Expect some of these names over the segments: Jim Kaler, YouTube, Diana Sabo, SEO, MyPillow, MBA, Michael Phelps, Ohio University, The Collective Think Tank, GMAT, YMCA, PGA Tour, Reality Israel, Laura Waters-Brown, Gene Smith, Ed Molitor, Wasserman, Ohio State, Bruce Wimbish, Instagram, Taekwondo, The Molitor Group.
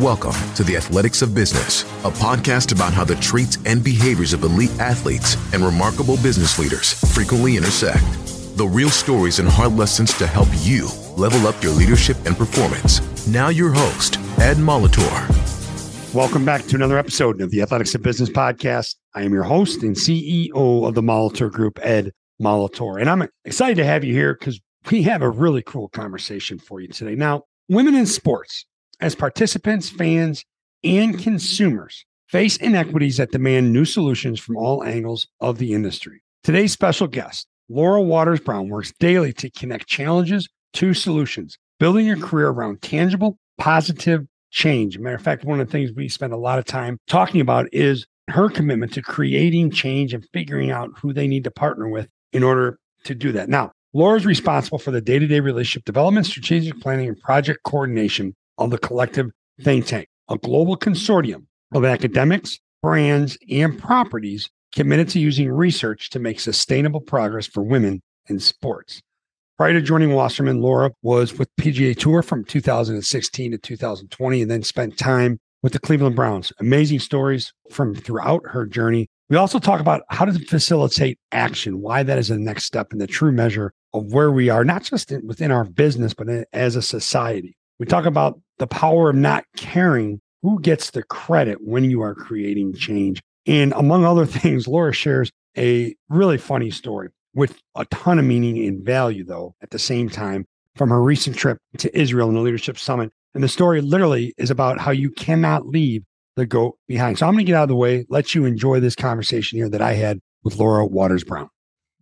Welcome to The Athletics of Business, a podcast about how the traits and behaviors of elite athletes and remarkable business leaders frequently intersect. The real stories and hard lessons to help you level up your leadership and performance. Now your host, Ed Molitor. Welcome back to another episode of The Athletics of Business podcast. I am your host and CEO of The Molitor Group, Ed Molitor. And I'm excited to have you here because we have a really cool conversation for you today. Now, women in sports, as participants, fans, and consumers, face inequities that demand new solutions from all angles of the industry. Today's special guest, Laura Waters-Brown, works daily to connect challenges to solutions, building your career around tangible, positive change. Matter of fact, one of the things we spend a lot of time talking about is her commitment to creating change and figuring out who they need to partner with in order to do that. Now, Laura's responsible for the day-to-day relationship development, strategic planning, and project coordination of the Collective Think Tank, a global consortium of academics, brands, and properties committed to using research to make sustainable progress for women in sports. Prior to joining Wasserman, Laura was with PGA Tour from 2016 to 2020 and then spent time with the Cleveland Browns. Amazing stories from throughout her journey. We also talk about how to facilitate action, why that is the next step and the true measure of where we are, not just within our business, but as a society. We talk about the power of not caring who gets the credit when you are creating change. And among other things, Laura shares a really funny story with a ton of meaning and value, though, at the same time, from her recent trip to Israel and the Leadership Summit. And the story literally is about how you cannot leave the goat behind. So I'm going to get out of the way, let you enjoy this conversation here that I had with Laura Waters-Brown.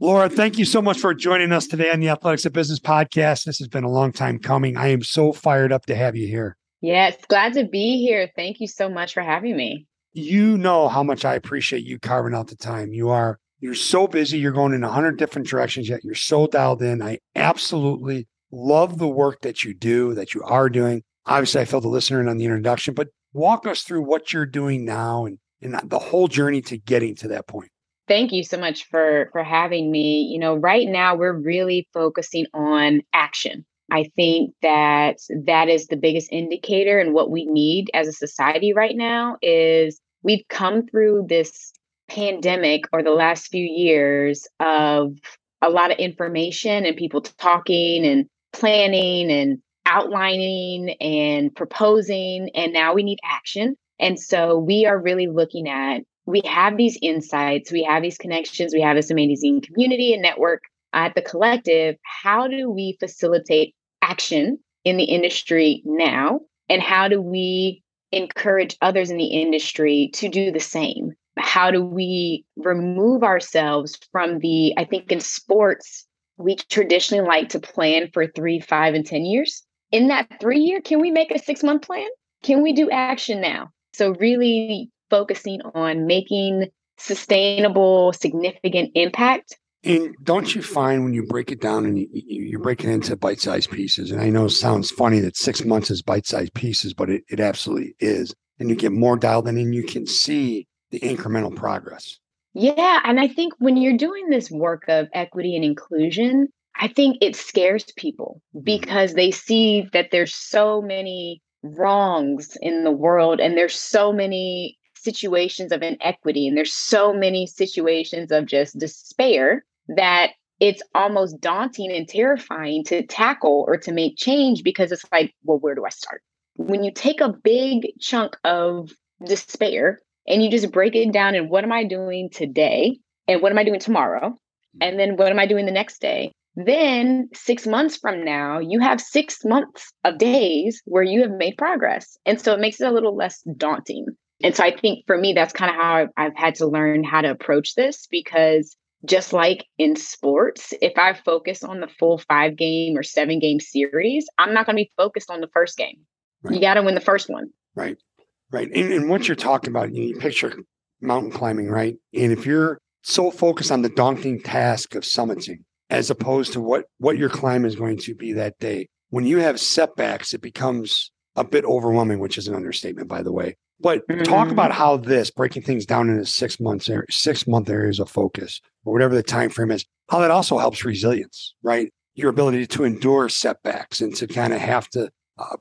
Laura, thank you so much for joining us today on the Athletics of Business podcast. This has been a long time coming. I am so fired up to have you here. Yes, glad to be here. Thank you so much for having me. You know how much I appreciate you carving out the time. You're so busy. You're going in 100 different directions, yet you're so dialed in. I absolutely love the work that you do, that you are doing. Obviously, I filled the listener in on the introduction, but walk us through what you're doing now and the whole journey to getting to that point. Thank you so much for having me. You know, right now we're really focusing on action. I think that is the biggest indicator, and what we need as a society right now is we've come through this pandemic or the last few years of a lot of information and people talking and planning and outlining and proposing, and now we need action. And so we are really looking at, we have these insights, we have these connections, we have this amazing community and network at the Collective. How do we facilitate action in the industry now? And how do we encourage others in the industry to do the same? How do we remove ourselves from the, I think in sports, we traditionally like to plan for 3, 5, and 10 years. In that 3-year, can we make a 6-month plan? Can we do action now? So really focusing on making sustainable, significant impact. And don't you find when you break it down and you break it into bite-sized pieces, and I know it sounds funny that 6 months is bite-sized pieces, but it absolutely is. And you get more dialed in and you can see the incremental progress. Yeah. And I think when you're doing this work of equity and inclusion, I think it scares people because they see that there's so many wrongs in the world and there's so many situations of inequity and there's so many situations of just despair that it's almost daunting and terrifying to tackle or to make change because it's like, well, where do I start? When you take a big chunk of despair and you just break it down and what am I doing today? And what am I doing tomorrow? And then what am I doing the next day? Then 6 months from now, you have 6 months of days where you have made progress. And so it makes it a little less daunting. And so I think for me, that's kind of how I've had to learn how to approach this, because just like in sports, if I focus on the full 5-game or 7-game series, I'm not going to be focused on the first game. Right. You got to win the first one. Right. Right. And what you're talking about, you picture mountain climbing, right? And if you're so focused on the daunting task of summiting, as opposed to what your climb is going to be that day, when you have setbacks, it becomes a bit overwhelming, which is an understatement, by the way. But talk about how this, breaking things down into 6-month areas of focus, or whatever the time frame is, how that also helps resilience, right? Your ability to endure setbacks and to kind of have to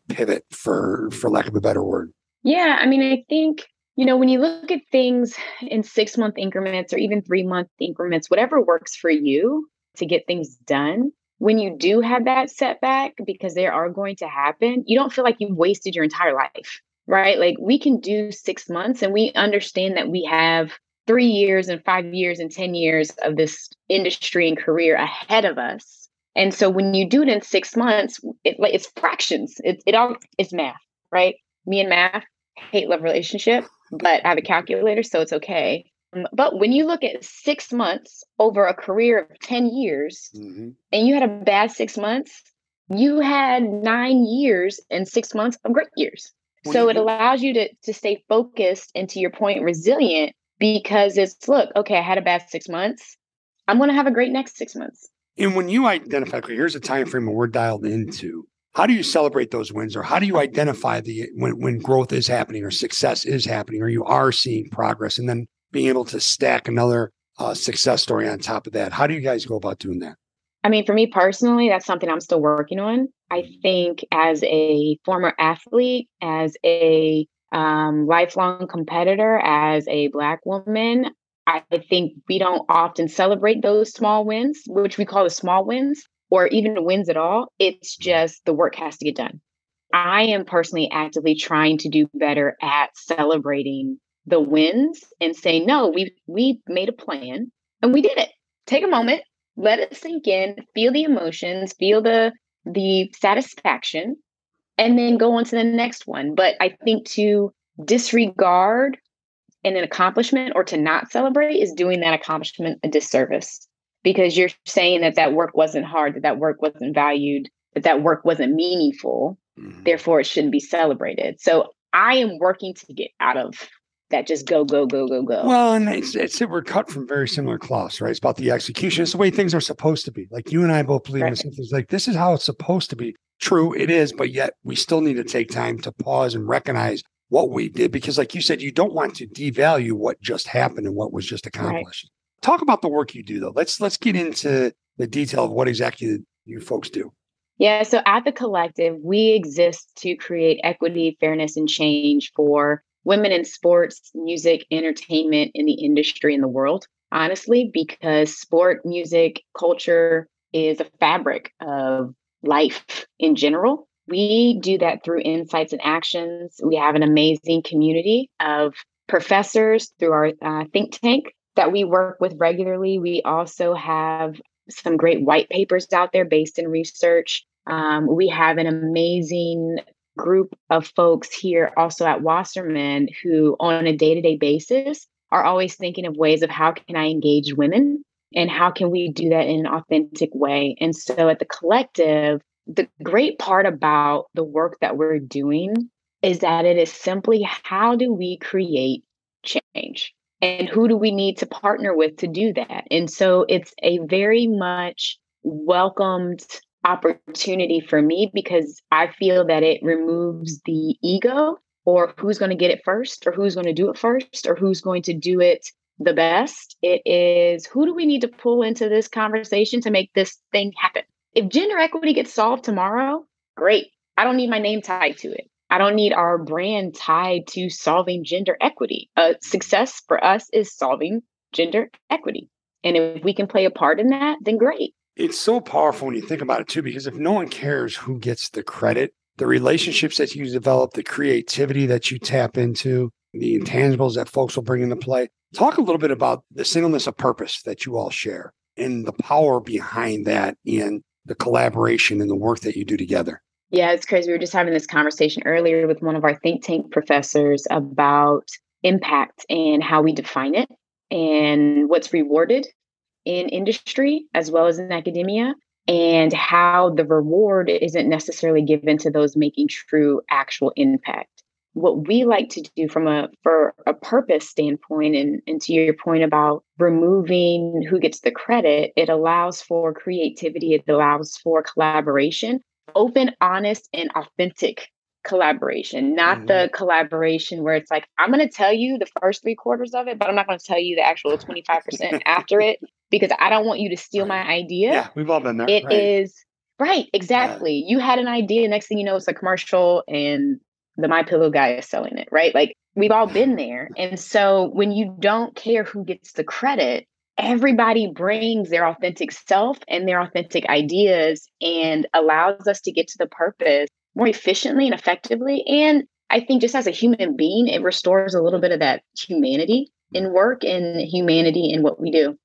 pivot, for lack of a better word. Yeah, I mean, I think, you know, when you look at things in 6-month increments or even 3-month increments, whatever works for you to get things done, when you do have that setback, because they are going to happen, you don't feel like you've wasted your entire life, right? Like, we can do 6 months, and we understand that we have 3 years and 5 years and 10 years of this industry and career ahead of us. And so when you do it in 6 months, it's fractions. It's math, right? Me and math, hate-love relationship, but I have a calculator, so it's okay. But when you look at 6 months over a career of 10 years, mm-hmm. and you had a bad 6 months, you had 9 years and 6 months of great years. So it allows you to stay focused and, to your point, resilient, because it's, look, okay, I had a bad 6 months. I'm going to have a great next 6 months. And when you identify, here's a time frame we're dialed into, how do you celebrate those wins, or how do you identify when growth is happening or success is happening, or you are seeing progress, and then being able to stack another success story on top of that? How do you guys go about doing that? I mean, for me personally, that's something I'm still working on. I think as a former athlete, as a lifelong competitor, as a Black woman, I think we don't often celebrate those small wins, which we call the small wins, or even wins at all. It's just the work has to get done. I am personally actively trying to do better at celebrating the wins and say, no, we made a plan and we did it. Take a moment, let it sink in, feel the emotions, feel the satisfaction, and then go on to the next one. But I think to disregard an accomplishment or to not celebrate is doing that accomplishment a disservice, because you're saying that work wasn't hard, that work wasn't valued, that work wasn't meaningful. Mm-hmm. Therefore, it shouldn't be celebrated. So I am working to get out of that just go, go, go, go, go. Well, and it's we're cut from very similar cloths, right? It's about the execution. It's the way things are supposed to be. Like, you and I both believe in something. It's like, this is how it's supposed to be. True, it is, but yet we still need to take time to pause and recognize what we did. Because like you said, you don't want to devalue what just happened and what was just accomplished. Right. Talk about the work you do, though. Let's get into the detail of what exactly you folks do. Yeah, so at The Collective, we exist to create equity, fairness, and change for women in sports, music, entertainment, in the industry, in the world, honestly, because sport, music, culture is a fabric of life in general. We do that through insights and actions. We have an amazing community of professors through our think tank that we work with regularly. We also have some great white papers out there based in research. We have an amazing group of folks here also at Wasserman who, on a day-to-day basis, are always thinking of ways of, how can I engage women and how can we do that in an authentic way? And so at The Collective, the great part about the work that we're doing is that it is simply, how do we create change, and who do we need to partner with to do that? And so it's a very much welcomed opportunity for me, because I feel that it removes the ego, or who's going to get it first, or who's going to do it first, or who's going to do it the best. It is, who do we need to pull into this conversation to make this thing happen? If gender equity gets solved tomorrow, great. I don't need my name tied to it. I don't need our brand tied to solving gender equity. Success for us is solving gender equity. And if we can play a part in that, then great. It's so powerful when you think about it, too, because if no one cares who gets the credit, the relationships that you develop, the creativity that you tap into, the intangibles that folks will bring into play. Talk a little bit about the singleness of purpose that you all share and the power behind that in the collaboration and the work that you do together. Yeah, it's crazy. We were just having this conversation earlier with one of our think tank professors about impact and how we define it and what's rewarded in industry as well as in academia, and how the reward isn't necessarily given to those making true actual impact. What we like to do for a purpose standpoint, and to your point about removing who gets the credit, it allows for creativity, it allows for collaboration, open, honest, and authentic collaboration, not mm-hmm. the collaboration where it's like, I'm going to tell you the first 3/4 of it, but I'm not going to tell you the actual 25% after it, because I don't want you to steal my idea. Yeah, we've all been there. It is, right, exactly. You had an idea. Next thing you know, it's a commercial and the MyPillow guy is selling it, right? Like we've all been there. And so when you don't care who gets the credit, everybody brings their authentic self and their authentic ideas and allows us to get to the purpose more efficiently and effectively. And I think just as a human being, it restores a little bit of that humanity in work and humanity in what we do.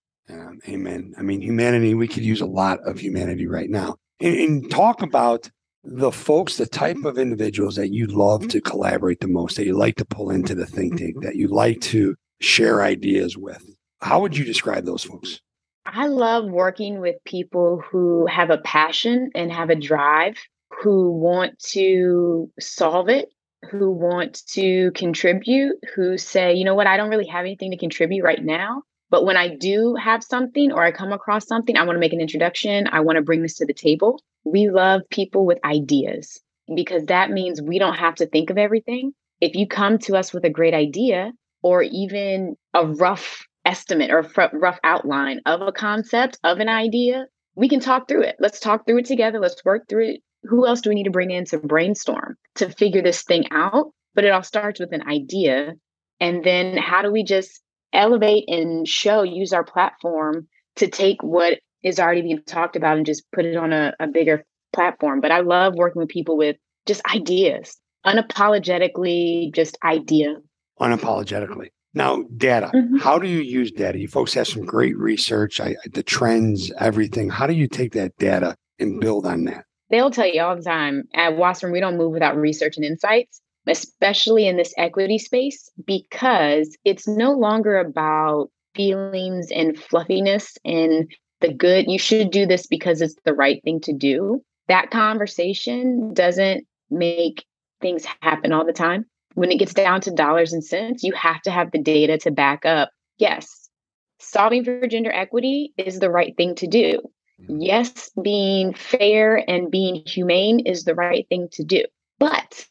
Amen. I mean, humanity, we could use a lot of humanity right now. And talk about the folks, the type of individuals that you love to collaborate the most, that you like to pull into the think tank, that you like to share ideas with. How would you describe those folks? I love working with people who have a passion and have a drive, who want to solve it, who want to contribute, who say, you know what, I don't really have anything to contribute right now, but when I do have something or I come across something, I want to make an introduction. I want to bring this to the table. We love people with ideas because that means we don't have to think of everything. If you come to us with a great idea or even a rough estimate or rough outline of a concept, of an idea, we can talk through it. Let's talk through it together. Let's work through it. Who else do we need to bring in to brainstorm to figure this thing out? But it all starts with an idea. And then how do we just elevate and show, use our platform to take what is already being talked about and just put it on a bigger platform? But I love working with people with just ideas, unapologetically, just idea. Unapologetically. Now, data. Mm-hmm. How do you use data? You folks have some great research, the trends, everything. How do you take that data and build on that? They'll tell you all the time at Wasserman, we don't move without research and insights, especially in this equity space, because it's no longer about feelings and fluffiness and the good. You should do this because it's the right thing to do. That conversation doesn't make things happen all the time. When it gets down to dollars and cents, you have to have the data to back up. Yes, solving for gender equity is the right thing to do. Yes, being fair and being humane is the right thing to do. But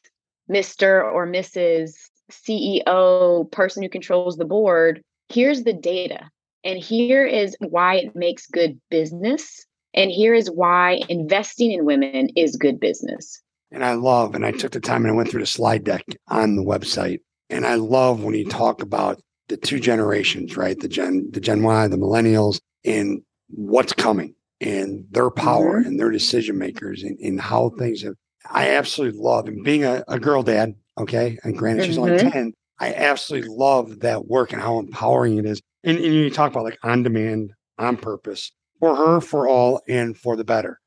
Mr. or Mrs. CEO, person who controls the board, here's the data. And here is why it makes good business. And here is why investing in women is good business. And I love, and I took the time and I went through the slide deck on the website. And I love when you talk about the two generations, right? The Gen Y, the millennials, and what's coming, and their power and their decision makers, and how things have. I absolutely love, and being a girl dad, okay, and granted she's only 10, I absolutely love that work and how empowering it is. And you talk about like on demand, on purpose, for her, for all, and for the better.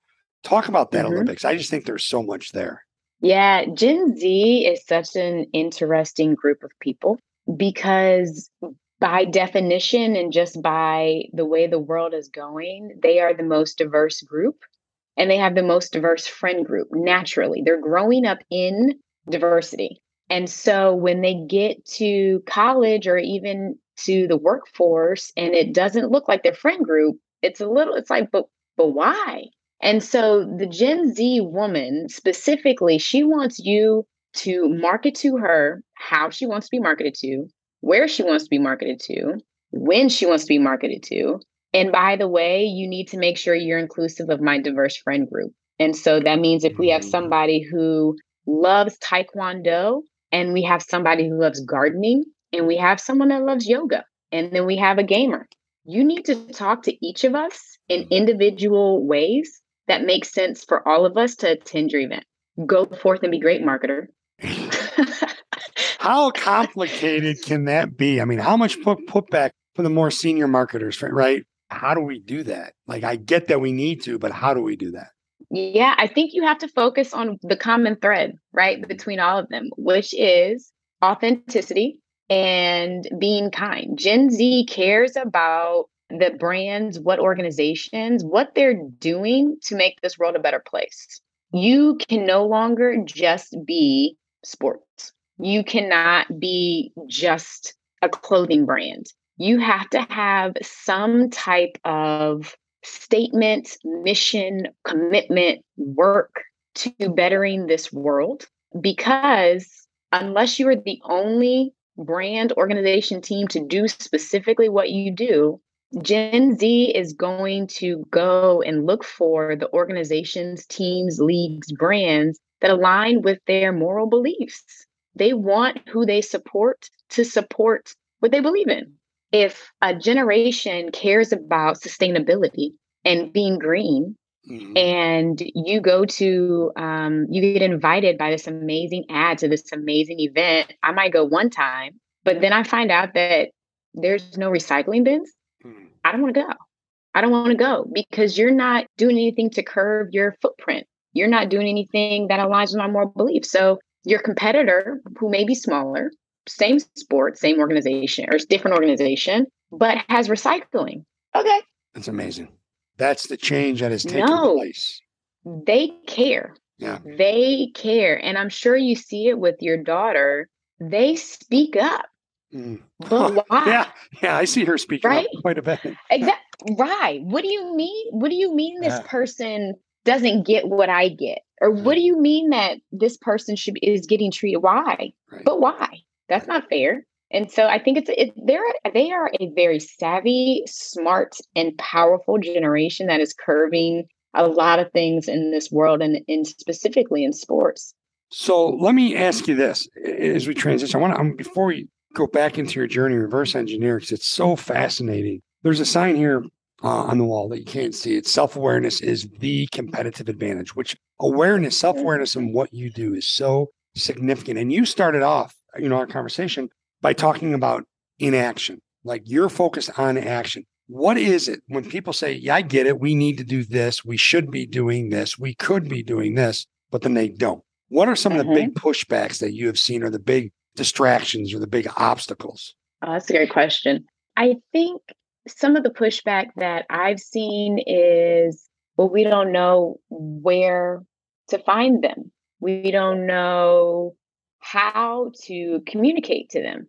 Talk about that Olympics. I just think there's so much there. Yeah, Gen Z is such an interesting group of people because by definition and just by the way the world is going, they are the most diverse group and they have the most diverse friend group naturally. They're growing up in diversity. And so when they get to college or even to the workforce and it doesn't look like their friend group, it's like, but why? And so the Gen Z woman specifically, she wants you to market to her how she wants to be marketed to, where she wants to be marketed to, when she wants to be marketed to. And by the way, you need to make sure you're inclusive of my diverse friend group. And so that means if we have somebody who loves Taekwondo and we have somebody who loves gardening and we have someone that loves yoga and then we have a gamer, you need to talk to each of us in individual ways that make sense for all of us to attend your event. Go forth and be great marketer. How complicated can that be? I mean, how much put back for the more senior marketers, right? How do we do that? Like, I get that we need to, but how do we do that? Yeah, I think you have to focus on the common thread, right, between all of them, which is authenticity and being kind. Gen Z cares about the brands, what organizations, what they're doing to make this world a better place. You can no longer just be sports. You cannot be just a clothing brand. You have to have some type of statement, mission, commitment, work to bettering this world. Because unless you are the only brand, organization, team to do specifically what you do, Gen Z is going to go and look for the organizations, teams, leagues, brands that align with their moral beliefs. They want who they support to support what they believe in. If a generation cares about sustainability and being green, mm-hmm. and you go to, you get invited by this amazing ad to this amazing event, I might go one time, but then I find out that there's no recycling bins. Mm-hmm. I don't want to go. I don't want to go because you're not doing anything to curb your footprint. You're not doing anything that aligns with my moral beliefs. So your competitor, who may be smaller, same sport, same organization, or different organization, but has recycling. Okay. That's amazing. That's the change that has taken place. They care. Yeah. They care. And I'm sure you see it with your daughter. They speak up. Mm. But why? Yeah. Yeah. I see her speaking up quite a bit. Exactly. Right. What do you mean? What do you mean this person doesn't get what I get? Or what do you mean that this person is getting treated? Why? Right. But why? That's not fair. And so I think they are a very savvy, smart, and powerful generation that is curbing a lot of things in this world and specifically in sports. So let me ask you this as we transition. Before we go back into your journey, reverse engineer, because it's so fascinating. There's a sign here on the wall that you can't see. It's self-awareness is the competitive advantage, which awareness, self-awareness in what you do is so significant. And you started off, our conversation by talking about inaction, like you're focused on action. What is it when people say, yeah, I get it. We need to do this. We should be doing this. We could be doing this, but then they don't. What are some of the big pushbacks that you have seen or the big distractions or the big obstacles? Oh, that's a great question. I think some of the pushback that I've seen is, well, we don't know where to find them. We don't know how to communicate to them.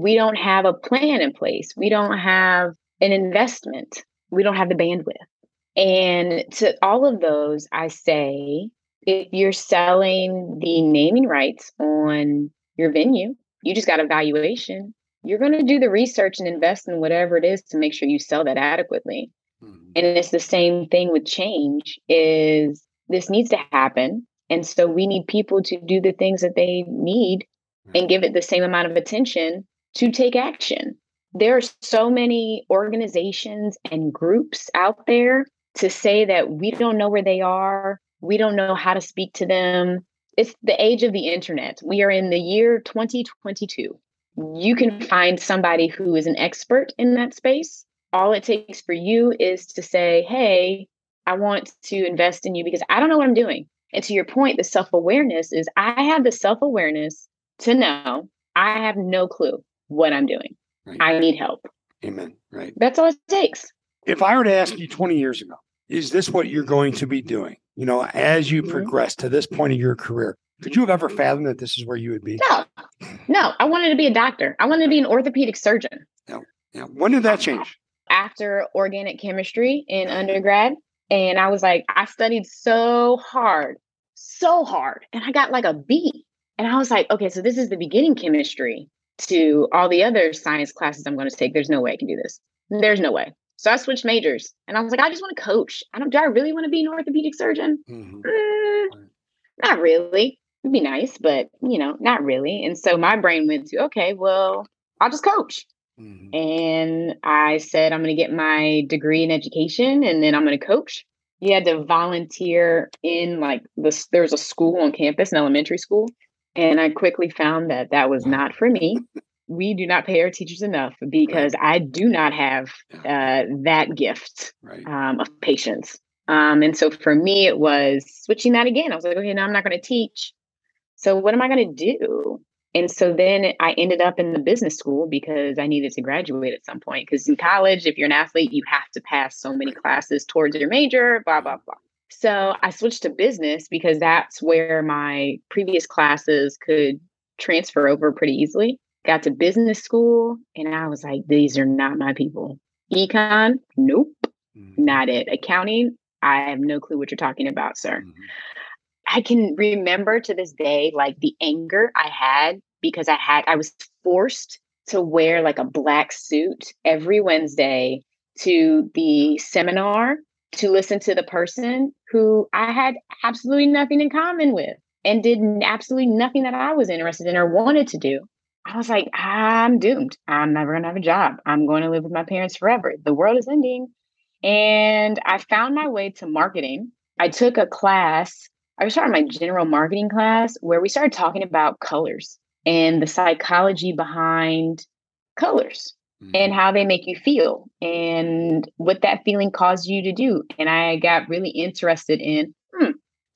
We don't have a plan in place. We don't have an investment. We don't have the bandwidth. And to all of those, I say, if you're selling the naming rights on your venue, you just got a valuation. You're going to do the research and invest in whatever it is to make sure you sell that adequately. Mm-hmm. And it's the same thing with change is this needs to happen. And so we need people to do the things that they need and give it the same amount of attention to take action. There are so many organizations and groups out there to say that we don't know where they are. We don't know how to speak to them. It's the age of the internet. We are in the year 2022. You can find somebody who is an expert in that space. All it takes for you is to say, hey, I want to invest in you because I don't know what I'm doing. And to your point, the self-awareness is I have the self-awareness to know I have no clue what I'm doing. Right. I need help. Amen. Right. That's all it takes. If I were to ask you 20 years ago, is this what you're going to be doing? As you progress to this point of your career, could you have ever fathomed that this is where you would be? No. I wanted to be a doctor. I wanted to be an orthopedic surgeon. Yeah. When did that change? After organic chemistry in undergrad. And I was like, I studied so hard. And I got like a B. And I was like, okay, so this is the beginning chemistry to all the other science classes I'm going to take. There's no way I can do this. There's no way. So I switched majors and I was like, I just want to coach. Do I really want to be an orthopedic surgeon? Mm-hmm. Not really. It'd be nice, but not really. And so my brain went to, okay, well, I'll just coach. Mm-hmm. And I said, I'm going to get my degree in education and then I'm going to coach. You had to volunteer in there was a school on campus, an elementary school. And I quickly found that that was not for me. We do not pay our teachers enough because I do not have that gift of patience. And so for me, it was switching that again. I was like, okay, now I'm not going to teach. So what am I going to do? And so then I ended up in the business school because I needed to graduate at some point. Because in college, if you're an athlete, you have to pass so many classes towards your major, blah, blah, blah. So I switched to business because that's where my previous classes could transfer over pretty easily. Got to business school and I was like, these are not my people. Econ? Nope. Mm-hmm. Not it. Accounting? I have no clue what you're talking about, sir. Mm-hmm. I can remember to this day, the anger I had because I was forced to wear a black suit every Wednesday to the seminar to listen to the person who I had absolutely nothing in common with. and did absolutely nothing that I was interested in or wanted to do, I was like, I'm doomed. I'm never going to have a job. I'm going to live with my parents forever. The world is ending. And I found my way to marketing. I took a class. I started my general marketing class where we started talking about colors and the psychology behind colors and how they make you feel and what that feeling caused you to do. And I got really interested in,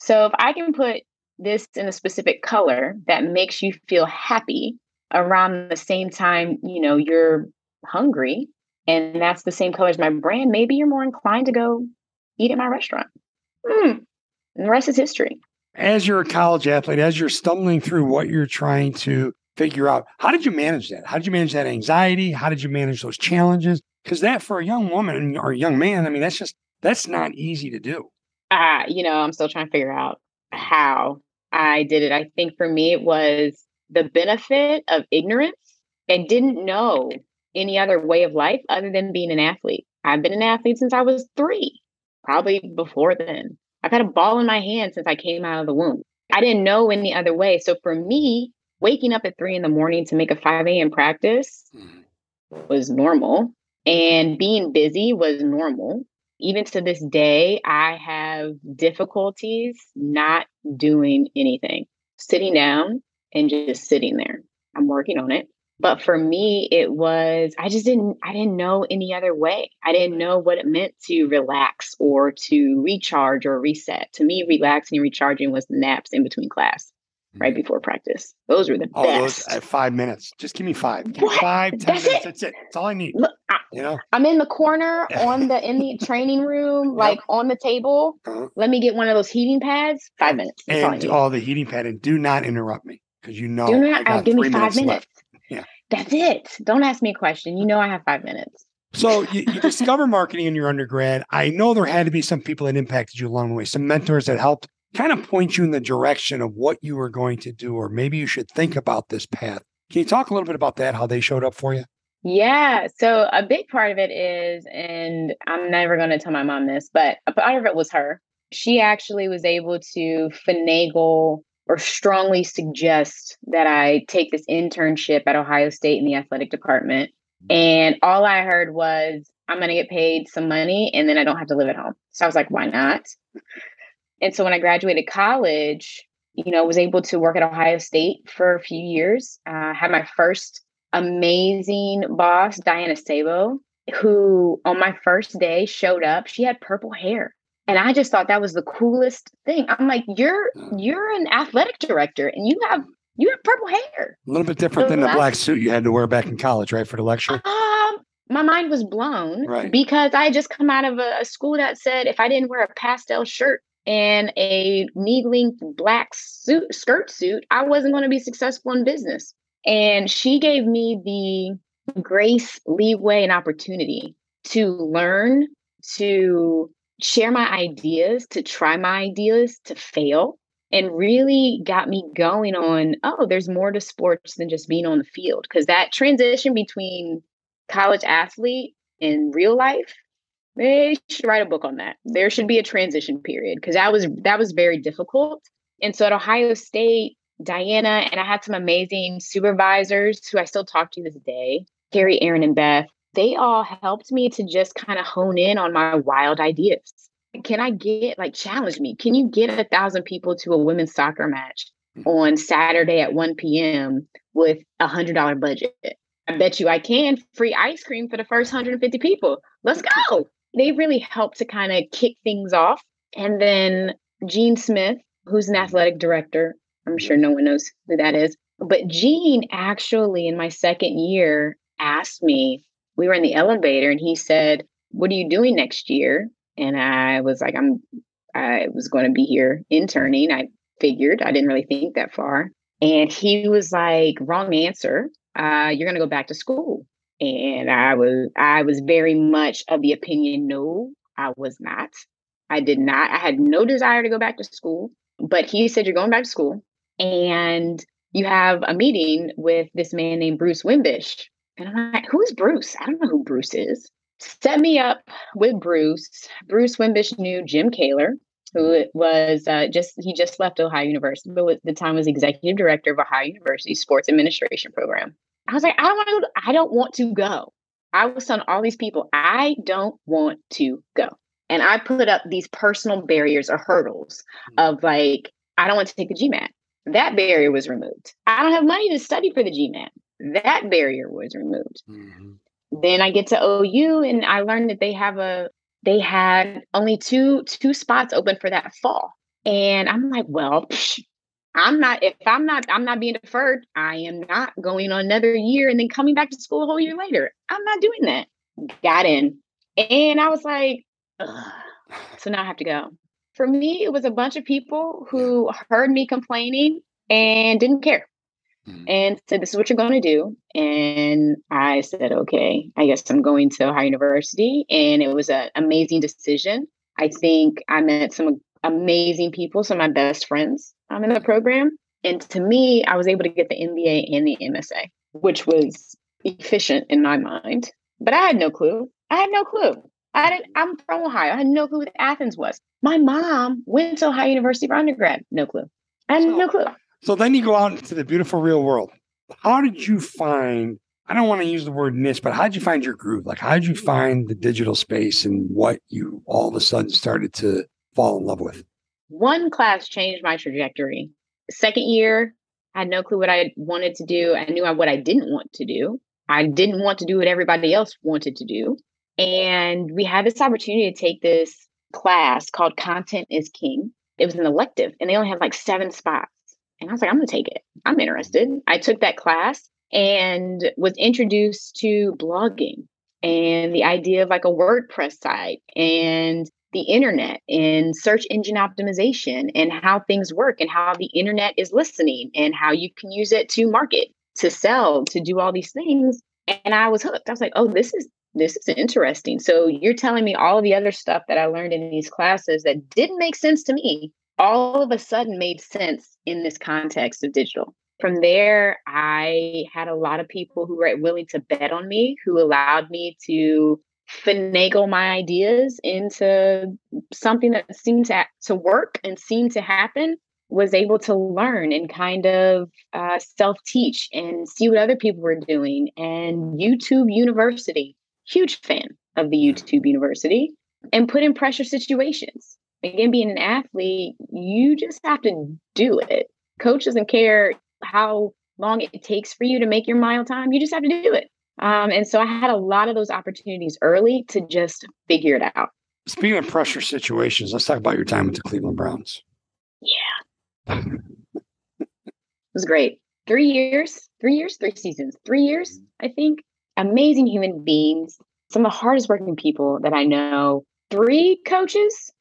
so if I can put this in a specific color that makes you feel happy around the same time, you know, you're hungry, and that's the same color as my brand, maybe you're more inclined to go eat at my restaurant. And the rest is history. As you're a college athlete, as you're stumbling through what you're trying to figure out, how did you manage that? How did you manage that anxiety? How did you manage those challenges? Because that, for a young woman or a young man, I mean, that's not easy to do. I'm still trying to figure out how I did it. I think for me, it was the benefit of ignorance. I didn't know any other way of life other than being an athlete. I've been an athlete since I was 3, probably before then. I've had a ball in my hand since I came out of the womb. I didn't know any other way. So for me, waking up at 3 a.m. to make a 5 a.m. practice was normal. And being busy was normal. Even to this day, I have difficulties not doing anything, sitting down and just sitting there. I'm working on it. But for me, it was, I didn't know any other way. I didn't know what it meant to relax or to recharge or reset. To me, relaxing and recharging was naps in between class, right before practice. Those were the best. Those 5 minutes. Just give me 5. Give me 5, 10 minutes. That's it. That's all I need. Look, I'm in the corner in the training room, like on the table. Let me get one of those heating pads. 5 minutes. That's and all the heating pad. And do not interrupt me because do not, give me 5 minutes. Left. Yeah. That's it. Don't ask me a question. I have 5 minutes. So you discover marketing in your undergrad. I know there had to be some people that impacted you along the way, some mentors that helped kind of point you in the direction of what you were going to do, or maybe you should think about this path. Can you talk a little bit about that, how they showed up for you? Yeah. So a big part of it is, and I'm never going to tell my mom this, but a part of it was her. She actually was able to finagle or strongly suggest that I take this internship at Ohio State in the athletic department. And all I heard was, I'm going to get paid some money and then I don't have to live at home. So I was like, why not? And so when I graduated college, was able to work at Ohio State for a few years. Had my first amazing boss, Diana Sabo, who on my first day showed up. She had purple hair. And I just thought that was the coolest thing. I'm like, you're an athletic director and you have purple hair. A little bit different than the black suit you had to wear back in college, right? For the lecture. My mind was blown because I had just come out of a school that said, if I didn't wear a pastel shirt and a knee-length black skirt suit, I wasn't going to be successful in business. And she gave me the grace, leeway, and opportunity to learn, to share my ideas, to try my ideas, to fail, and really got me going on, there's more to sports than just being on the field. Because that transition between college athlete and real life, they should write a book on that. There should be a transition period because that was very difficult. And so at Ohio State, Diana, and I had some amazing supervisors who I still talk to this day, Carrie, Aaron, and Beth. They all helped me to just kind of hone in on my wild ideas. Can I get, challenge me? Can you get 1,000 people to a women's soccer match on Saturday at 1 p.m. with $100 budget? I bet you I can. Free ice cream for the first 150 people. Let's go. They really helped to kind of kick things off. And then Gene Smith, who's an athletic director. I'm sure no one knows who that is. But Gene actually, in my second year, asked me, we were in the elevator and he said, what are you doing next year? And I was like, I was going to be here interning. I figured, I didn't really think that far. And he was like, wrong answer. You're going to go back to school. And I was very much of the opinion, no, I was not. I did not. I had no desire to go back to school, but he said, you're going back to school and you have a meeting with this man named Bruce Wimbish. And I'm like, who's Bruce? I don't know who Bruce is. Set me up with Bruce. Bruce Wimbish knew Jim Kaler, who was he just left Ohio University, but at the time was executive director of Ohio University's sports administration program. I was like, I don't want to go. I was telling all these people, I don't want to go. And I put up these personal barriers or hurdles of like, I don't want to take the GMAT. That barrier was removed. I don't have money to study for the GMAT. That barrier was removed. Mm-hmm. Then I get to OU and I learned that they had only two spots open for that fall. And I'm like, well, I'm not being deferred. I am not going on another year and then coming back to school a whole year later. I'm not doing that. Got in. And I was like, ugh. So now I have to go. For me, it was a bunch of people who heard me complaining and didn't care and said, this is what you're going to do. And I said, okay, I guess I'm going to Ohio University. And it was an amazing decision. I think I met some amazing people, some of my best friends in the program. And to me, I was able to get the MBA and the MSA, which was efficient in my mind. But I had no clue. I'm from Ohio. I had no clue what Athens was. My mom went to Ohio University for undergrad. No clue. I had no clue. So then you go out into the beautiful real world. How did you find, I don't want to use the word niche, but how did you find your groove? Like, how did you find the digital space and what you all of a sudden started to fall in love with? One class changed my trajectory. Second year, I had no clue what I wanted to do. I knew what I didn't want to do. I didn't want to do what everybody else wanted to do. And we had this opportunity to take this class called Content is King. It was an elective and they only had like 7 spots. And I was like, I'm going to take it. I'm interested. I took that class and was introduced to blogging and the idea of like a WordPress site and the internet and search engine optimization and how things work and how the internet is listening and how you can use it to market, to sell, to do all these things. And I was hooked. I was like, oh, this is interesting. So you're telling me all of the other stuff that I learned in these classes that didn't make sense to me, all of a sudden made sense in this context of digital. From there, I had a lot of people who were willing to bet on me, who allowed me to finagle my ideas into something that seemed to work and seemed to happen, was able to learn and kind of self-teach and see what other people were doing. And YouTube University, huge fan of the YouTube University, and put in pressure situations. Again, being an athlete, you just have to do it. Coach doesn't care how long it takes for you to make your mile time. You just have to do it. And so I had a lot of those opportunities early to just figure it out. Speaking of pressure situations, let's talk about your time with the Cleveland Browns. Yeah. It was great. 3 seasons, I think. Amazing human beings. Some of the hardest working people that I know. 4 coaches.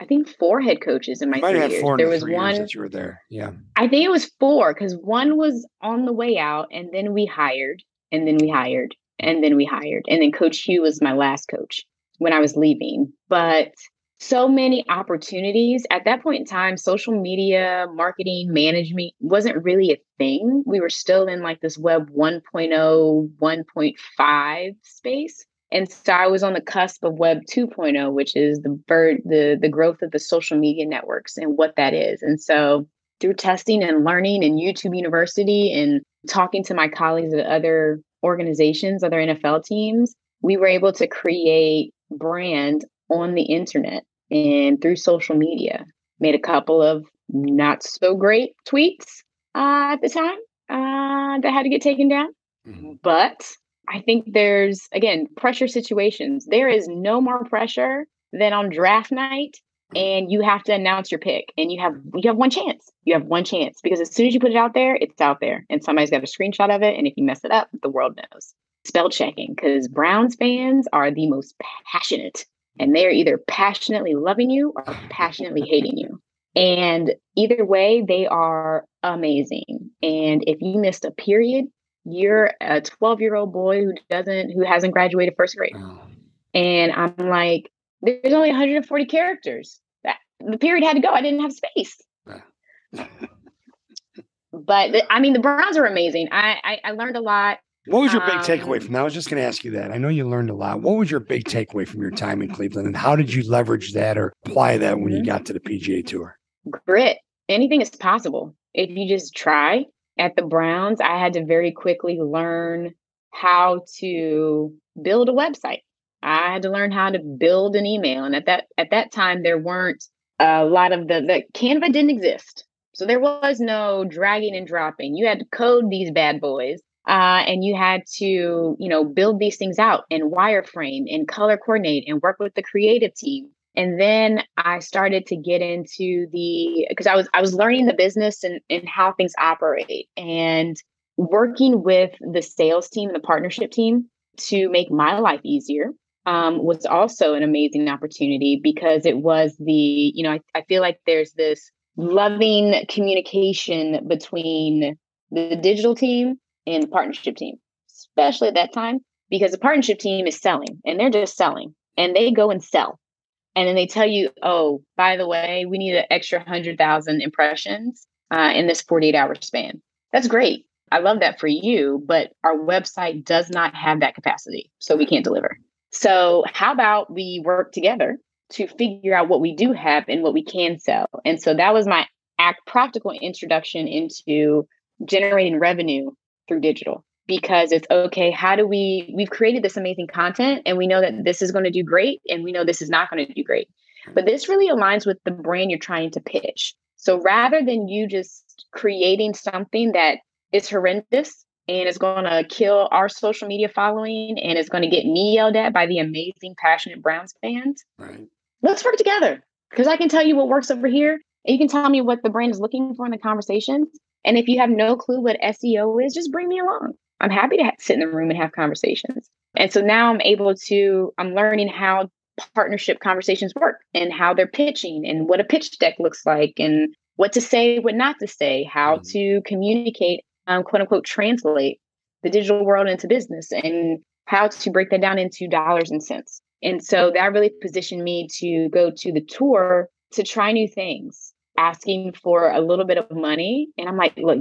I think 4 head coaches in my 3 years. There was one that you were there. Yeah. I think it was 4 because one was on the way out and then we hired and then we hired and then we hired. And then Coach Hugh was my last coach when I was leaving. But so many opportunities at that point in time, social media, marketing, management wasn't really a thing. We were still in like this web 1.0, 1.5 space. And so I was on the cusp of Web 2.0, which is the growth of the social media networks and what that is. And so through testing and learning and YouTube University and talking to my colleagues at other organizations, other NFL teams, we were able to create brand on the internet and through social media. Made a couple of not so great tweets at the time that had to get taken down. Mm-hmm. But I think there's, again, pressure situations. There is no more pressure than on draft night and you have to announce your pick and you have one chance. You have one chance because as soon as you put it out there, it's out there and somebody's got a screenshot of it. And if you mess it up, the world knows. Spell checking, because Browns fans are the most passionate and they're either passionately loving you or passionately hating you. And either way, they are amazing. And if you missed a period, you're a 12-year-old boy who hasn't graduated first grade. And I'm like, there's only 140 characters. The period had to go. I didn't have space. But I mean, the Browns are amazing. I learned a lot. What was your big takeaway from that? I was just going to ask you that. I know you learned a lot. What was your big takeaway from your time in Cleveland, and how did you leverage that or apply that when you got to the PGA Tour? Grit. Anything is possible if you just try. At the Browns, I had to very quickly learn how to build a website. I had to learn how to build an email. And at that time, there weren't a lot of the Canva didn't exist. So there was no dragging and dropping. You had to code these bad boys. And you had to, build these things out and wireframe and color coordinate and work with the creative team. And then I started to get into because I was learning the business and how things operate, and working with the sales team and the partnership team to make my life easier was also an amazing opportunity, because it was I feel like there's this loving communication between the digital team and the partnership team, especially at that time, because the partnership team is selling and they're just selling and they go and sell. And then they tell you, oh, by the way, we need an extra 100,000 impressions in this 48-hour span. That's great. I love that for you, but our website does not have that capacity, so we can't deliver. So how about we work together to figure out what we do have and what we can sell? And so that was my practical introduction into generating revenue through digital, because it's okay. How do we've created this amazing content, and we know that this is going to do great, and we know this is not going to do great, but this really aligns with the brand you're trying to pitch. So rather than you just creating something that is horrendous and is going to kill our social media following and is going to get me yelled at by the amazing, passionate Browns fans, right, let's work together, because I can tell you what works over here, and you can tell me what the brand is looking for in the conversations. And if you have no clue what SEO is, just bring me along. I'm happy to sit in the room and have conversations. And so now I'm learning how partnership conversations work and how they're pitching and what a pitch deck looks like and what to say, what not to say, how to communicate, quote unquote, translate the digital world into business, and how to break that down into dollars and cents. And so that really positioned me to go to the tour to try new things, asking for a little bit of money. And I'm like, look,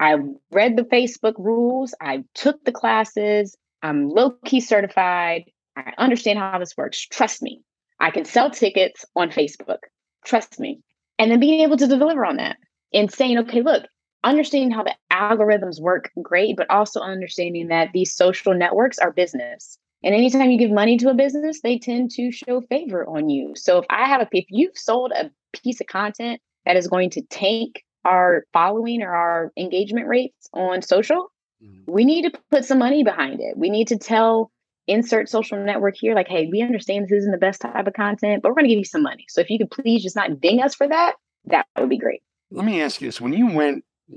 I read the Facebook rules. I took the classes. I'm low-key certified. I understand how this works. Trust me. I can sell tickets on Facebook. Trust me. And then being able to deliver on that and saying, okay, look, understanding how the algorithms work, great, but also understanding that these social networks are business. And anytime you give money to a business, they tend to show favor on you. So if you've sold a piece of content that is going to tank our following or our engagement rates on social, we need to put some money behind it. We need to insert social network here, like, hey, we understand this isn't the best type of content, but we're going to give you some money. So if you could please just not ding us for that, that would be great. Let me ask you this. When you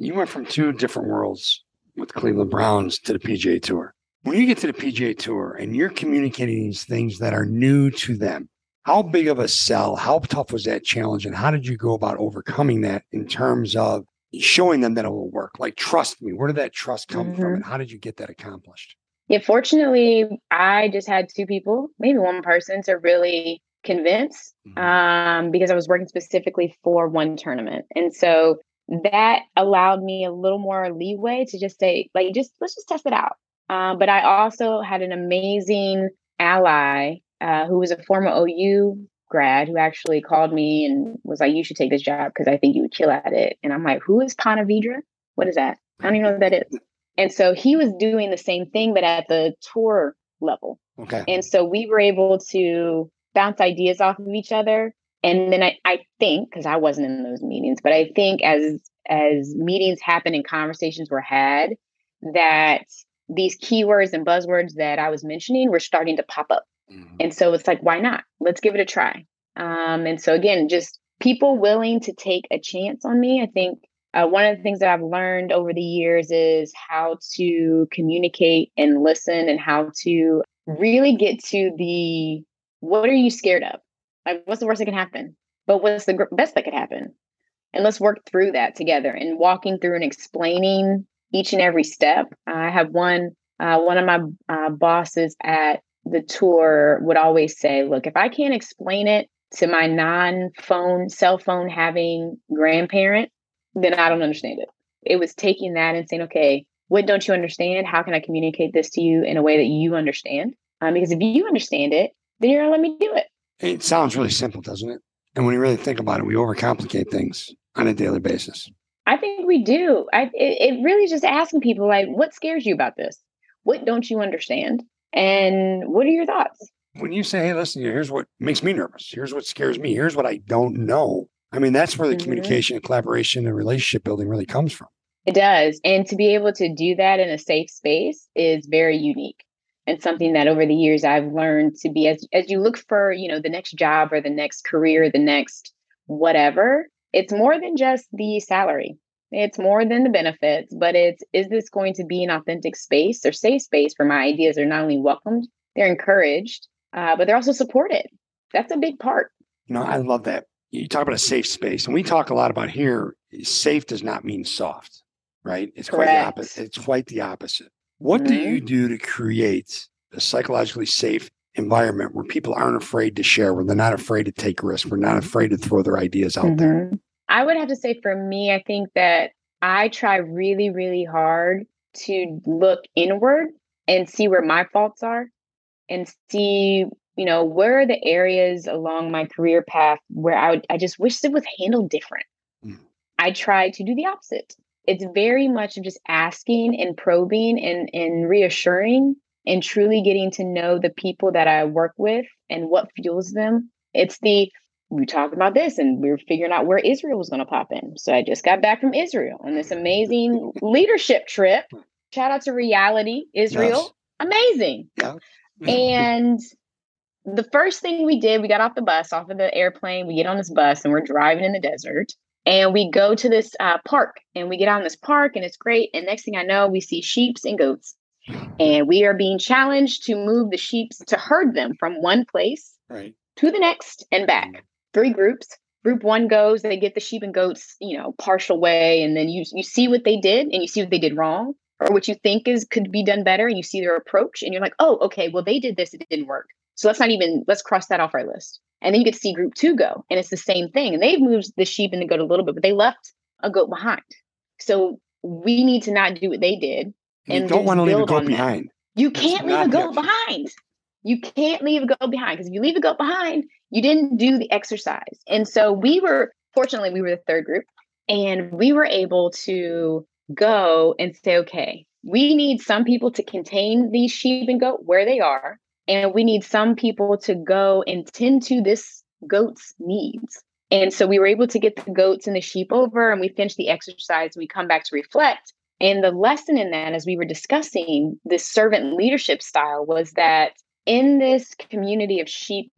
went from two different worlds with Cleveland Browns to the PGA Tour. When you get to the PGA Tour and you're communicating these things that are new to them, how big of a sell, how tough was that challenge, and how did you go about overcoming that in terms of showing them that it will work? Like, trust me, where did that trust come from, and how did you get that accomplished? Yeah, fortunately, I just had two people, maybe one person, to really convince because I was working specifically for one tournament. And so that allowed me a little more leeway to just say, like, let's just test it out. But I also had an amazing ally who was a former OU grad, who actually called me and was like, you should take this job because I think you would kill at it. And I'm like, who is Panavedra? What is that? I don't even know what that is. And so he was doing the same thing, but at the tour level. Okay. And so we were able to bounce ideas off of each other. And then I think, because I wasn't in those meetings, but I think as meetings happened and conversations were had, that these keywords and buzzwords that I was mentioning were starting to pop up. And so it's like, why not? Let's give it a try. And so again, just people willing to take a chance on me. I think one of the things that I've learned over the years is how to communicate and listen, and how to really get to what are you scared of? Like, what's the worst that can happen? But what's the best that could happen? And let's work through that together, and walking through and explaining each and every step. I have one of my bosses at the tour would always say, look, if I can't explain it to my cell phone having grandparent, then I don't understand it. It was taking that and saying, okay, What don't you understand? How can I communicate this to you in a way that you understand? Because if you understand it, then you're going to let me do it. It sounds really simple, doesn't it? And when you really think about it, we overcomplicate things on a daily basis. I think we do. It really is just asking people, like, what scares you about this? What don't you understand? And what are your thoughts? When you say, hey, listen, here's what makes me nervous. Here's what scares me. Here's what I don't know. I mean, that's where the communication and collaboration and relationship building really comes from. It does. And to be able to do that in a safe space is very unique. And something that over the years I've learned to be, as you look for, you know, the next job or the next career, the next whatever, it's more than just the salary. It's more than the benefits, but it's, is this going to be an authentic space or safe space where my ideas are not only welcomed, they're encouraged, but they're also supported. That's a big part. No, I love that. You talk about a safe space, and we talk a lot about here, safe does not mean soft, right? It's quite the opposite. It's quite the opposite. What do you do to create a psychologically safe environment where people aren't afraid to share, where they're not afraid to take risks, we're not afraid to throw their ideas out there? I would have to say for me, I think that I try really, really hard to look inward and see where my faults are and see, you know, where are the areas along my career path where I just wish it was handled different. I try to do the opposite. It's very much of just asking and probing and reassuring and truly getting to know the people that I work with and what fuels them. It's the, we talked about this and we were figuring out where Israel was going to pop in. So I just got back from Israel on this amazing leadership trip. Shout out to Reality Israel. Yes. Amazing. Yeah. And the first thing we did, we got off the bus, off of the airplane. We get on this bus and we're driving in the desert. And we go to this park and we get out in this park and it's great. And next thing I know, we see sheeps and goats. And we are being challenged to move the sheeps, to herd them from one place to the next and back. Three groups. Group one goes, they get the sheep and goats, you know, partial way. And then you see what they did and you see what they did wrong or what you think is could be done better. And you see their approach and you're like, oh, okay, well, they did this. It didn't work. So let's cross that off our list. And then you get to see group two go. And it's the same thing. And they've moved the sheep and the goat a little bit, but they left a goat behind. So we need to not do what they did. And you don't want to leave a goat behind. You can't leave a goat behind. You can't leave a goat behind. Because if you leave a goat behind, you didn't do the exercise. And so fortunately, we were the third group. And we were able to go and say, okay, we need some people to contain these sheep and goat where they are. And we need some people to go and tend to this goat's needs. And so we were able to get the goats and the sheep over and we finished the exercise and we come back to reflect. And the lesson in that, as we were discussing this servant leadership style, was that in this community of sheep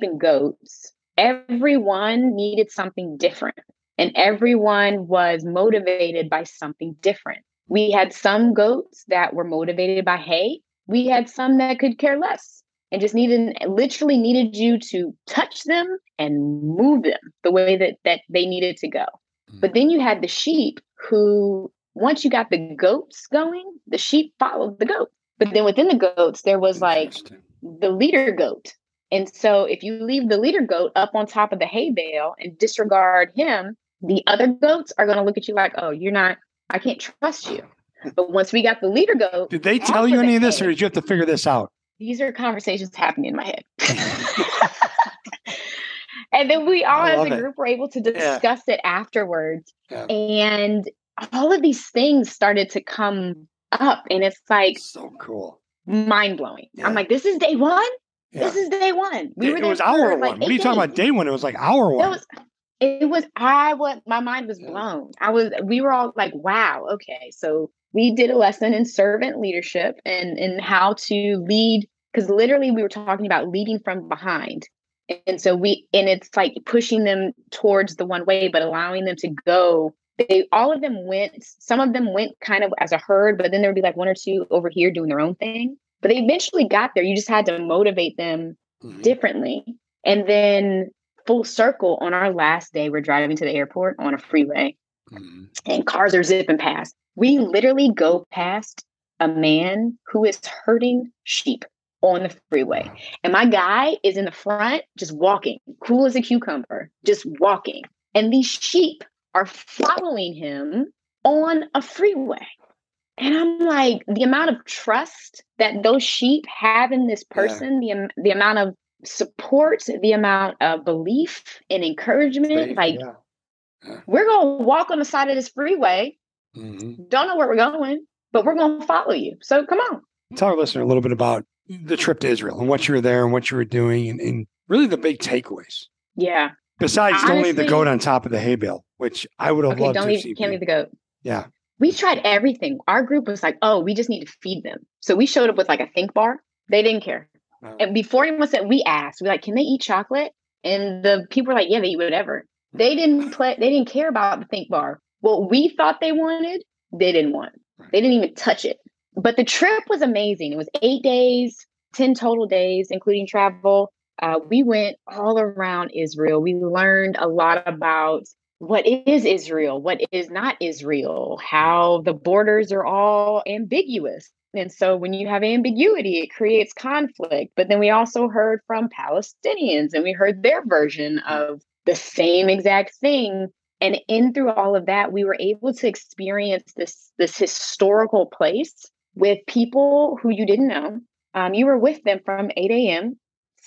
and goats, everyone needed something different and everyone was motivated by something different. We had some goats that were motivated by hay. We had some that could care less and just literally needed you to touch them and move them the way that they needed to go. But then you had the sheep who, once you got the goats going, the sheep followed the goat. But then within the goats, there was like the leader goat. And so if you leave the leader goat up on top of the hay bale and disregard him, the other goats are going to look at you like, oh, I can't trust you. But once we got the leader goat, did they tell you any of this, or did you have to figure this out? These are conversations happening in my head. And then we all as a group were able to discuss it afterwards. Yeah. And all of these things started to come up. And it's like, so cool. Mind blowing. Yeah. I'm like, this is day one. Yeah. This is day one. It was hour one. Like, what are you talking about? Day one. It was like hour one. My mind was blown. We were all like, wow. Okay. So we did a lesson in servant leadership and how to lead, because literally we were talking about leading from behind. And so it's like pushing them towards the one way, but allowing them to go. Some of them went kind of as a herd, but then there would be like one or two over here doing their own thing, but they eventually got there. You just had to motivate them differently. And then full circle on our last day, we're driving to the airport on a freeway and cars are zipping past. We literally go past a man who is herding sheep on the freeway. And my guy is in the front, just walking, cool as a cucumber, just walking. And these sheep are following him on a freeway. And I'm like, the amount of trust that those sheep have in this person, the amount of support, the amount of belief and encouragement, we're going to walk on the side of this freeway. Mm-hmm. Don't know where we're going, but we're going to follow you. So come on. Tell our listener a little bit about the trip to Israel and what you were there and what you were doing and really the big takeaways. Yeah. Besides, honestly, don't leave the goat on top of the hay bale, which I would have loved to see. Can't leave the goat. Yeah. We tried everything. Our group was like, oh, we just need to feed them. So we showed up with like a think bar. They didn't care. Oh. And before anyone said, we asked, we're like, can they eat chocolate? And the people were like, yeah, they eat whatever. They didn't care about the think bar. What we thought they wanted, they didn't want. Right. They didn't even touch it. But the trip was amazing. It was 8 days, 10 total days, including travel. We went all around Israel. We learned a lot about what is Israel, what is not Israel, how the borders are all ambiguous. And so when you have ambiguity, it creates conflict. But then we also heard from Palestinians and we heard their version of the same exact thing. And in through all of that, we were able to experience this historical place with people who you didn't know. You were with them from 8 a.m.,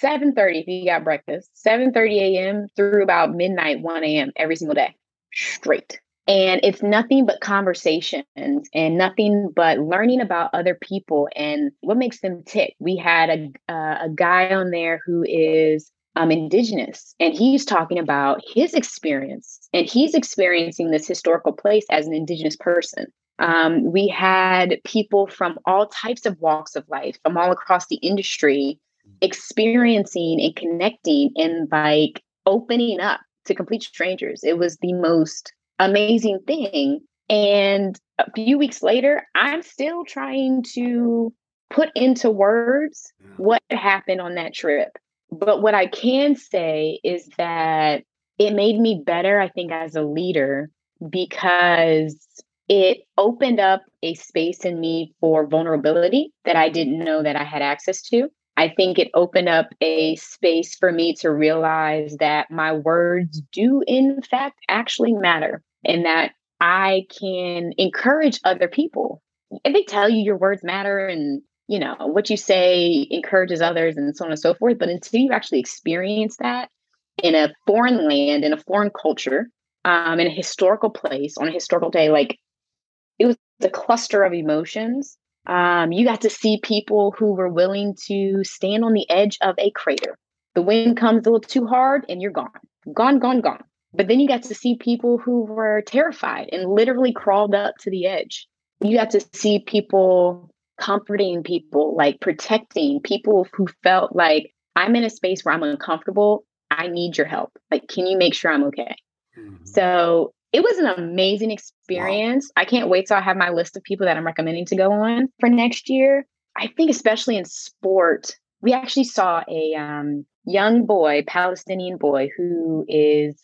7:30 if you got breakfast, 7:30 a.m. through about midnight, 1 a.m. every single day, straight. And it's nothing but conversations and nothing but learning about other people and what makes them tick. We had a guy on there who is indigenous, and he's talking about his experience, and he's experiencing this historical place as an indigenous person. We had people from all types of walks of life, from all across the industry, experiencing and connecting and like opening up to complete strangers. It was the most amazing thing. And a few weeks later, I'm still trying to put into words what happened on that trip. But what I can say is that it made me better, I think, as a leader, because it opened up a space in me for vulnerability that I didn't know that I had access to. I think it opened up a space for me to realize that my words do, in fact, actually matter, and that I can encourage other people. And they tell you your words matter and, you know, what you say encourages others and so on and so forth. But until you actually experience that in a foreign land, in a foreign culture, in a historical place, on a historical day, like it was a cluster of emotions. You got to see people who were willing to stand on the edge of a crater. The wind comes a little too hard and you're gone, gone, gone, gone. But then you got to see people who were terrified and literally crawled up to the edge. You got to see people comforting people, like protecting people who felt like, I'm in a space where I'm uncomfortable. I need your help. Like, can you make sure I'm okay? Mm-hmm. So it was an amazing experience. Wow. I can't wait till I have my list of people that I'm recommending to go on for next year. I think especially in sport, we actually saw a young boy, Palestinian boy, who is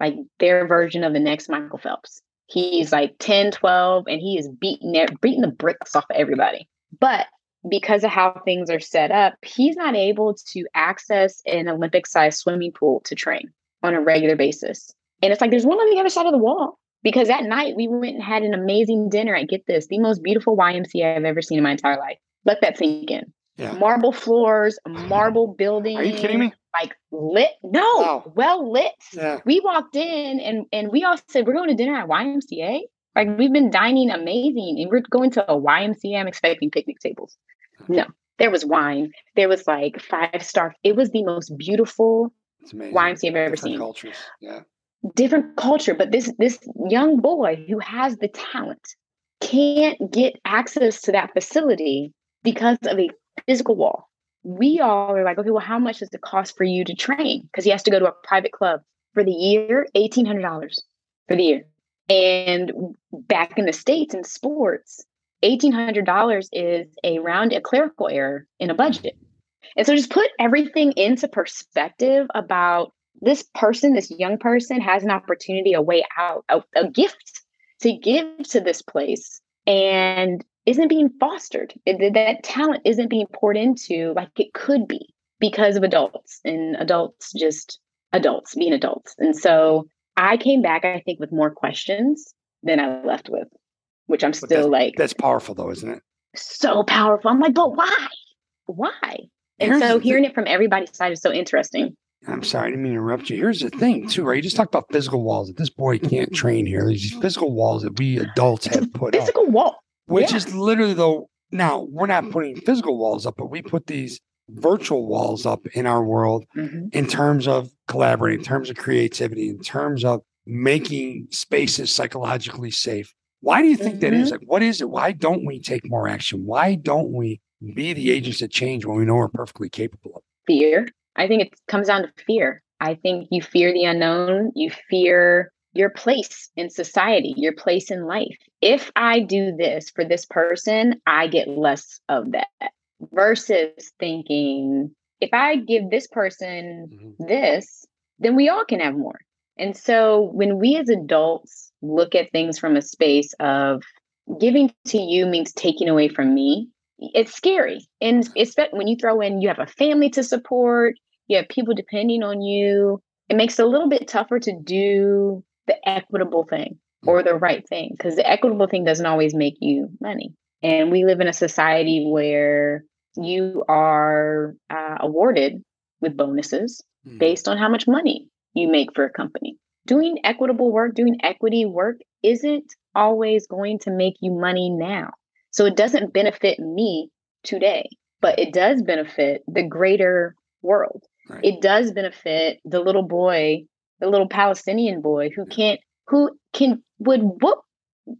like their version of the next Michael Phelps. He's like 10, 12, and he is beating the bricks off of everybody. But because of how things are set up, he's not able to access an Olympic-sized swimming pool to train on a regular basis. And it's like, there's one on the other side of the wall, because that night we went and had an amazing dinner at, get this, the most beautiful YMCA I've ever seen in my entire life. Let that sink in. Yeah. Marble floors, marble building. Are you kidding me? Like lit. No, wow. Well lit. Yeah. We walked in and we all said, we're going to dinner at YMCA. Like, we've been dining amazing and we're going to a YMCA. I'm expecting picnic tables. No, there was wine. There was like 5-star. It was the most beautiful YMCA I've ever seen. Cultures. Yeah. Different culture, but this young boy who has the talent can't get access to that facility because of a physical wall. We all are like, okay, well, how much does it cost for you to train? Because he has to go to a private club for the year, $1,800 for the year. And back in the States in sports, $1,800 is a clerical error in a budget. And so just put everything into perspective about this person, this young person has an opportunity, a way out, a gift to give to this place, and isn't being fostered. That talent isn't being poured into like it could be because of adults and adults being adults. And so I came back, I think, with more questions than I left with. which I'm still like. That's powerful though, isn't it? So powerful. I'm like, but why? Why? And so hearing it from everybody's side is so interesting. I'm sorry, I didn't mean to interrupt you. Here's the thing too, right? You just talked about physical walls that this boy can't train here. There's these physical walls that we adults have put up. Physical wall. Which is literally though, now we're not putting physical walls up, but we put these virtual walls up in our world in terms of collaborating, in terms of creativity, in terms of making spaces psychologically safe. Why do you think that is? Like, what is it? Why don't we take more action? Why don't we be the agents that change when we know we're perfectly capable of it? Fear. I think it comes down to fear. I think you fear the unknown. You fear your place in society, your place in life. If I do this for this person, I get less of that. Versus thinking, if I give this person this, then we all can have more. And so when we as adults look at things from a space of giving to you means taking away from me, it's scary. And it's when you throw in, you have a family to support, you have people depending on you, it makes it a little bit tougher to do the equitable thing or the right thing, because the equitable thing doesn't always make you money. And we live in a society where you are awarded with bonuses based on how much money you make for a company. Doing equitable work, doing equity work isn't always going to make you money now. So it doesn't benefit me today, but it does benefit the greater world. Right. It does benefit the little boy, the little Palestinian boy who can't,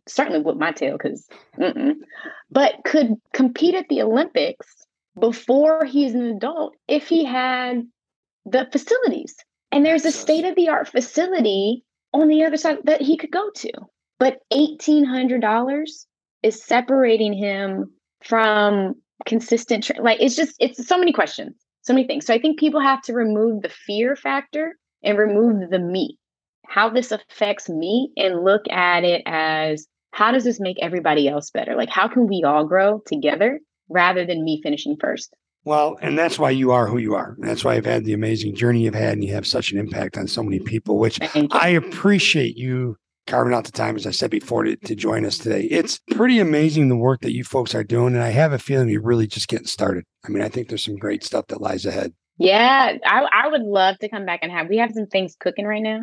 certainly whoop my tail but could compete at the Olympics before he's an adult if he had the facilities. And there's a state-of-the-art facility on the other side that he could go to. But $1,800 is separating him from consistent it's so many questions, so many things. So I think people have to remove the fear factor and remove the me. How this affects me, and look at it as, how does this make everybody else better? Like, how can we all grow together rather than me finishing first? Well, and that's why you are who you are. That's why I've had the amazing journey you've had, and you have such an impact on so many people, which I appreciate you carving out the time, as I said before, to join us today. It's pretty amazing the work that you folks are doing, and I have a feeling you're really just getting started. I mean, I think there's some great stuff that lies ahead. Yeah, I would love to come back and we have some things cooking right now.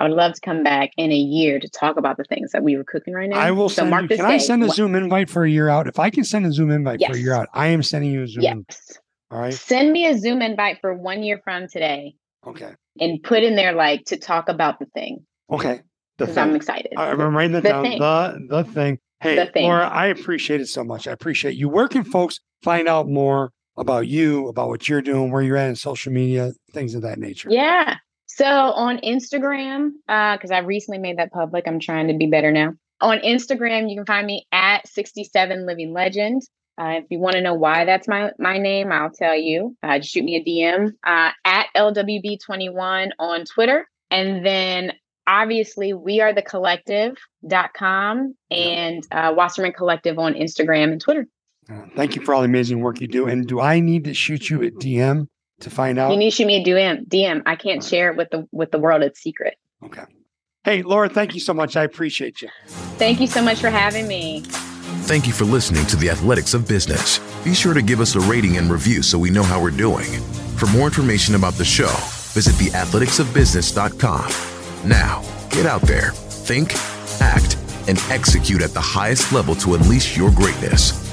I would love to come back in a year to talk about the things that we were cooking right now. I will send you, can I send a Zoom invite for a year out? If I can send a Zoom invite for a year out, I am sending you a Zoom invite. All right. Send me a Zoom invite for 1 year from today. Okay. And put in there, like, to talk about the thing. Okay. Because I'm excited. I'm writing that down. The thing. Hey, Laura, I appreciate it so much. I appreciate you. Where can folks find out more about you, about what you're doing, where you're at in social media, things of that nature? Yeah. So on Instagram, because I recently made that public, I'm trying to be better now. On Instagram, you can find me at 67 Living Legend. If you want to know why that's my name, I'll tell you. Just shoot me a DM at LWB21 on Twitter. And then obviously we are thecollective.com and Wasserman Collective on Instagram and Twitter. Thank you for all the amazing work you do. And do I need to shoot you a DM to find out? You need to shoot me a DM. I can't share it with the world. It's secret. Okay. Hey, Laura, thank you so much. I appreciate you. Thank you so much for having me. Thank you for listening to The Athletics of Business. Be sure to give us a rating and review so we know how we're doing. For more information about the show, visit theathleticsofbusiness.com. Now, get out there, think, act, and execute at the highest level to unleash your greatness.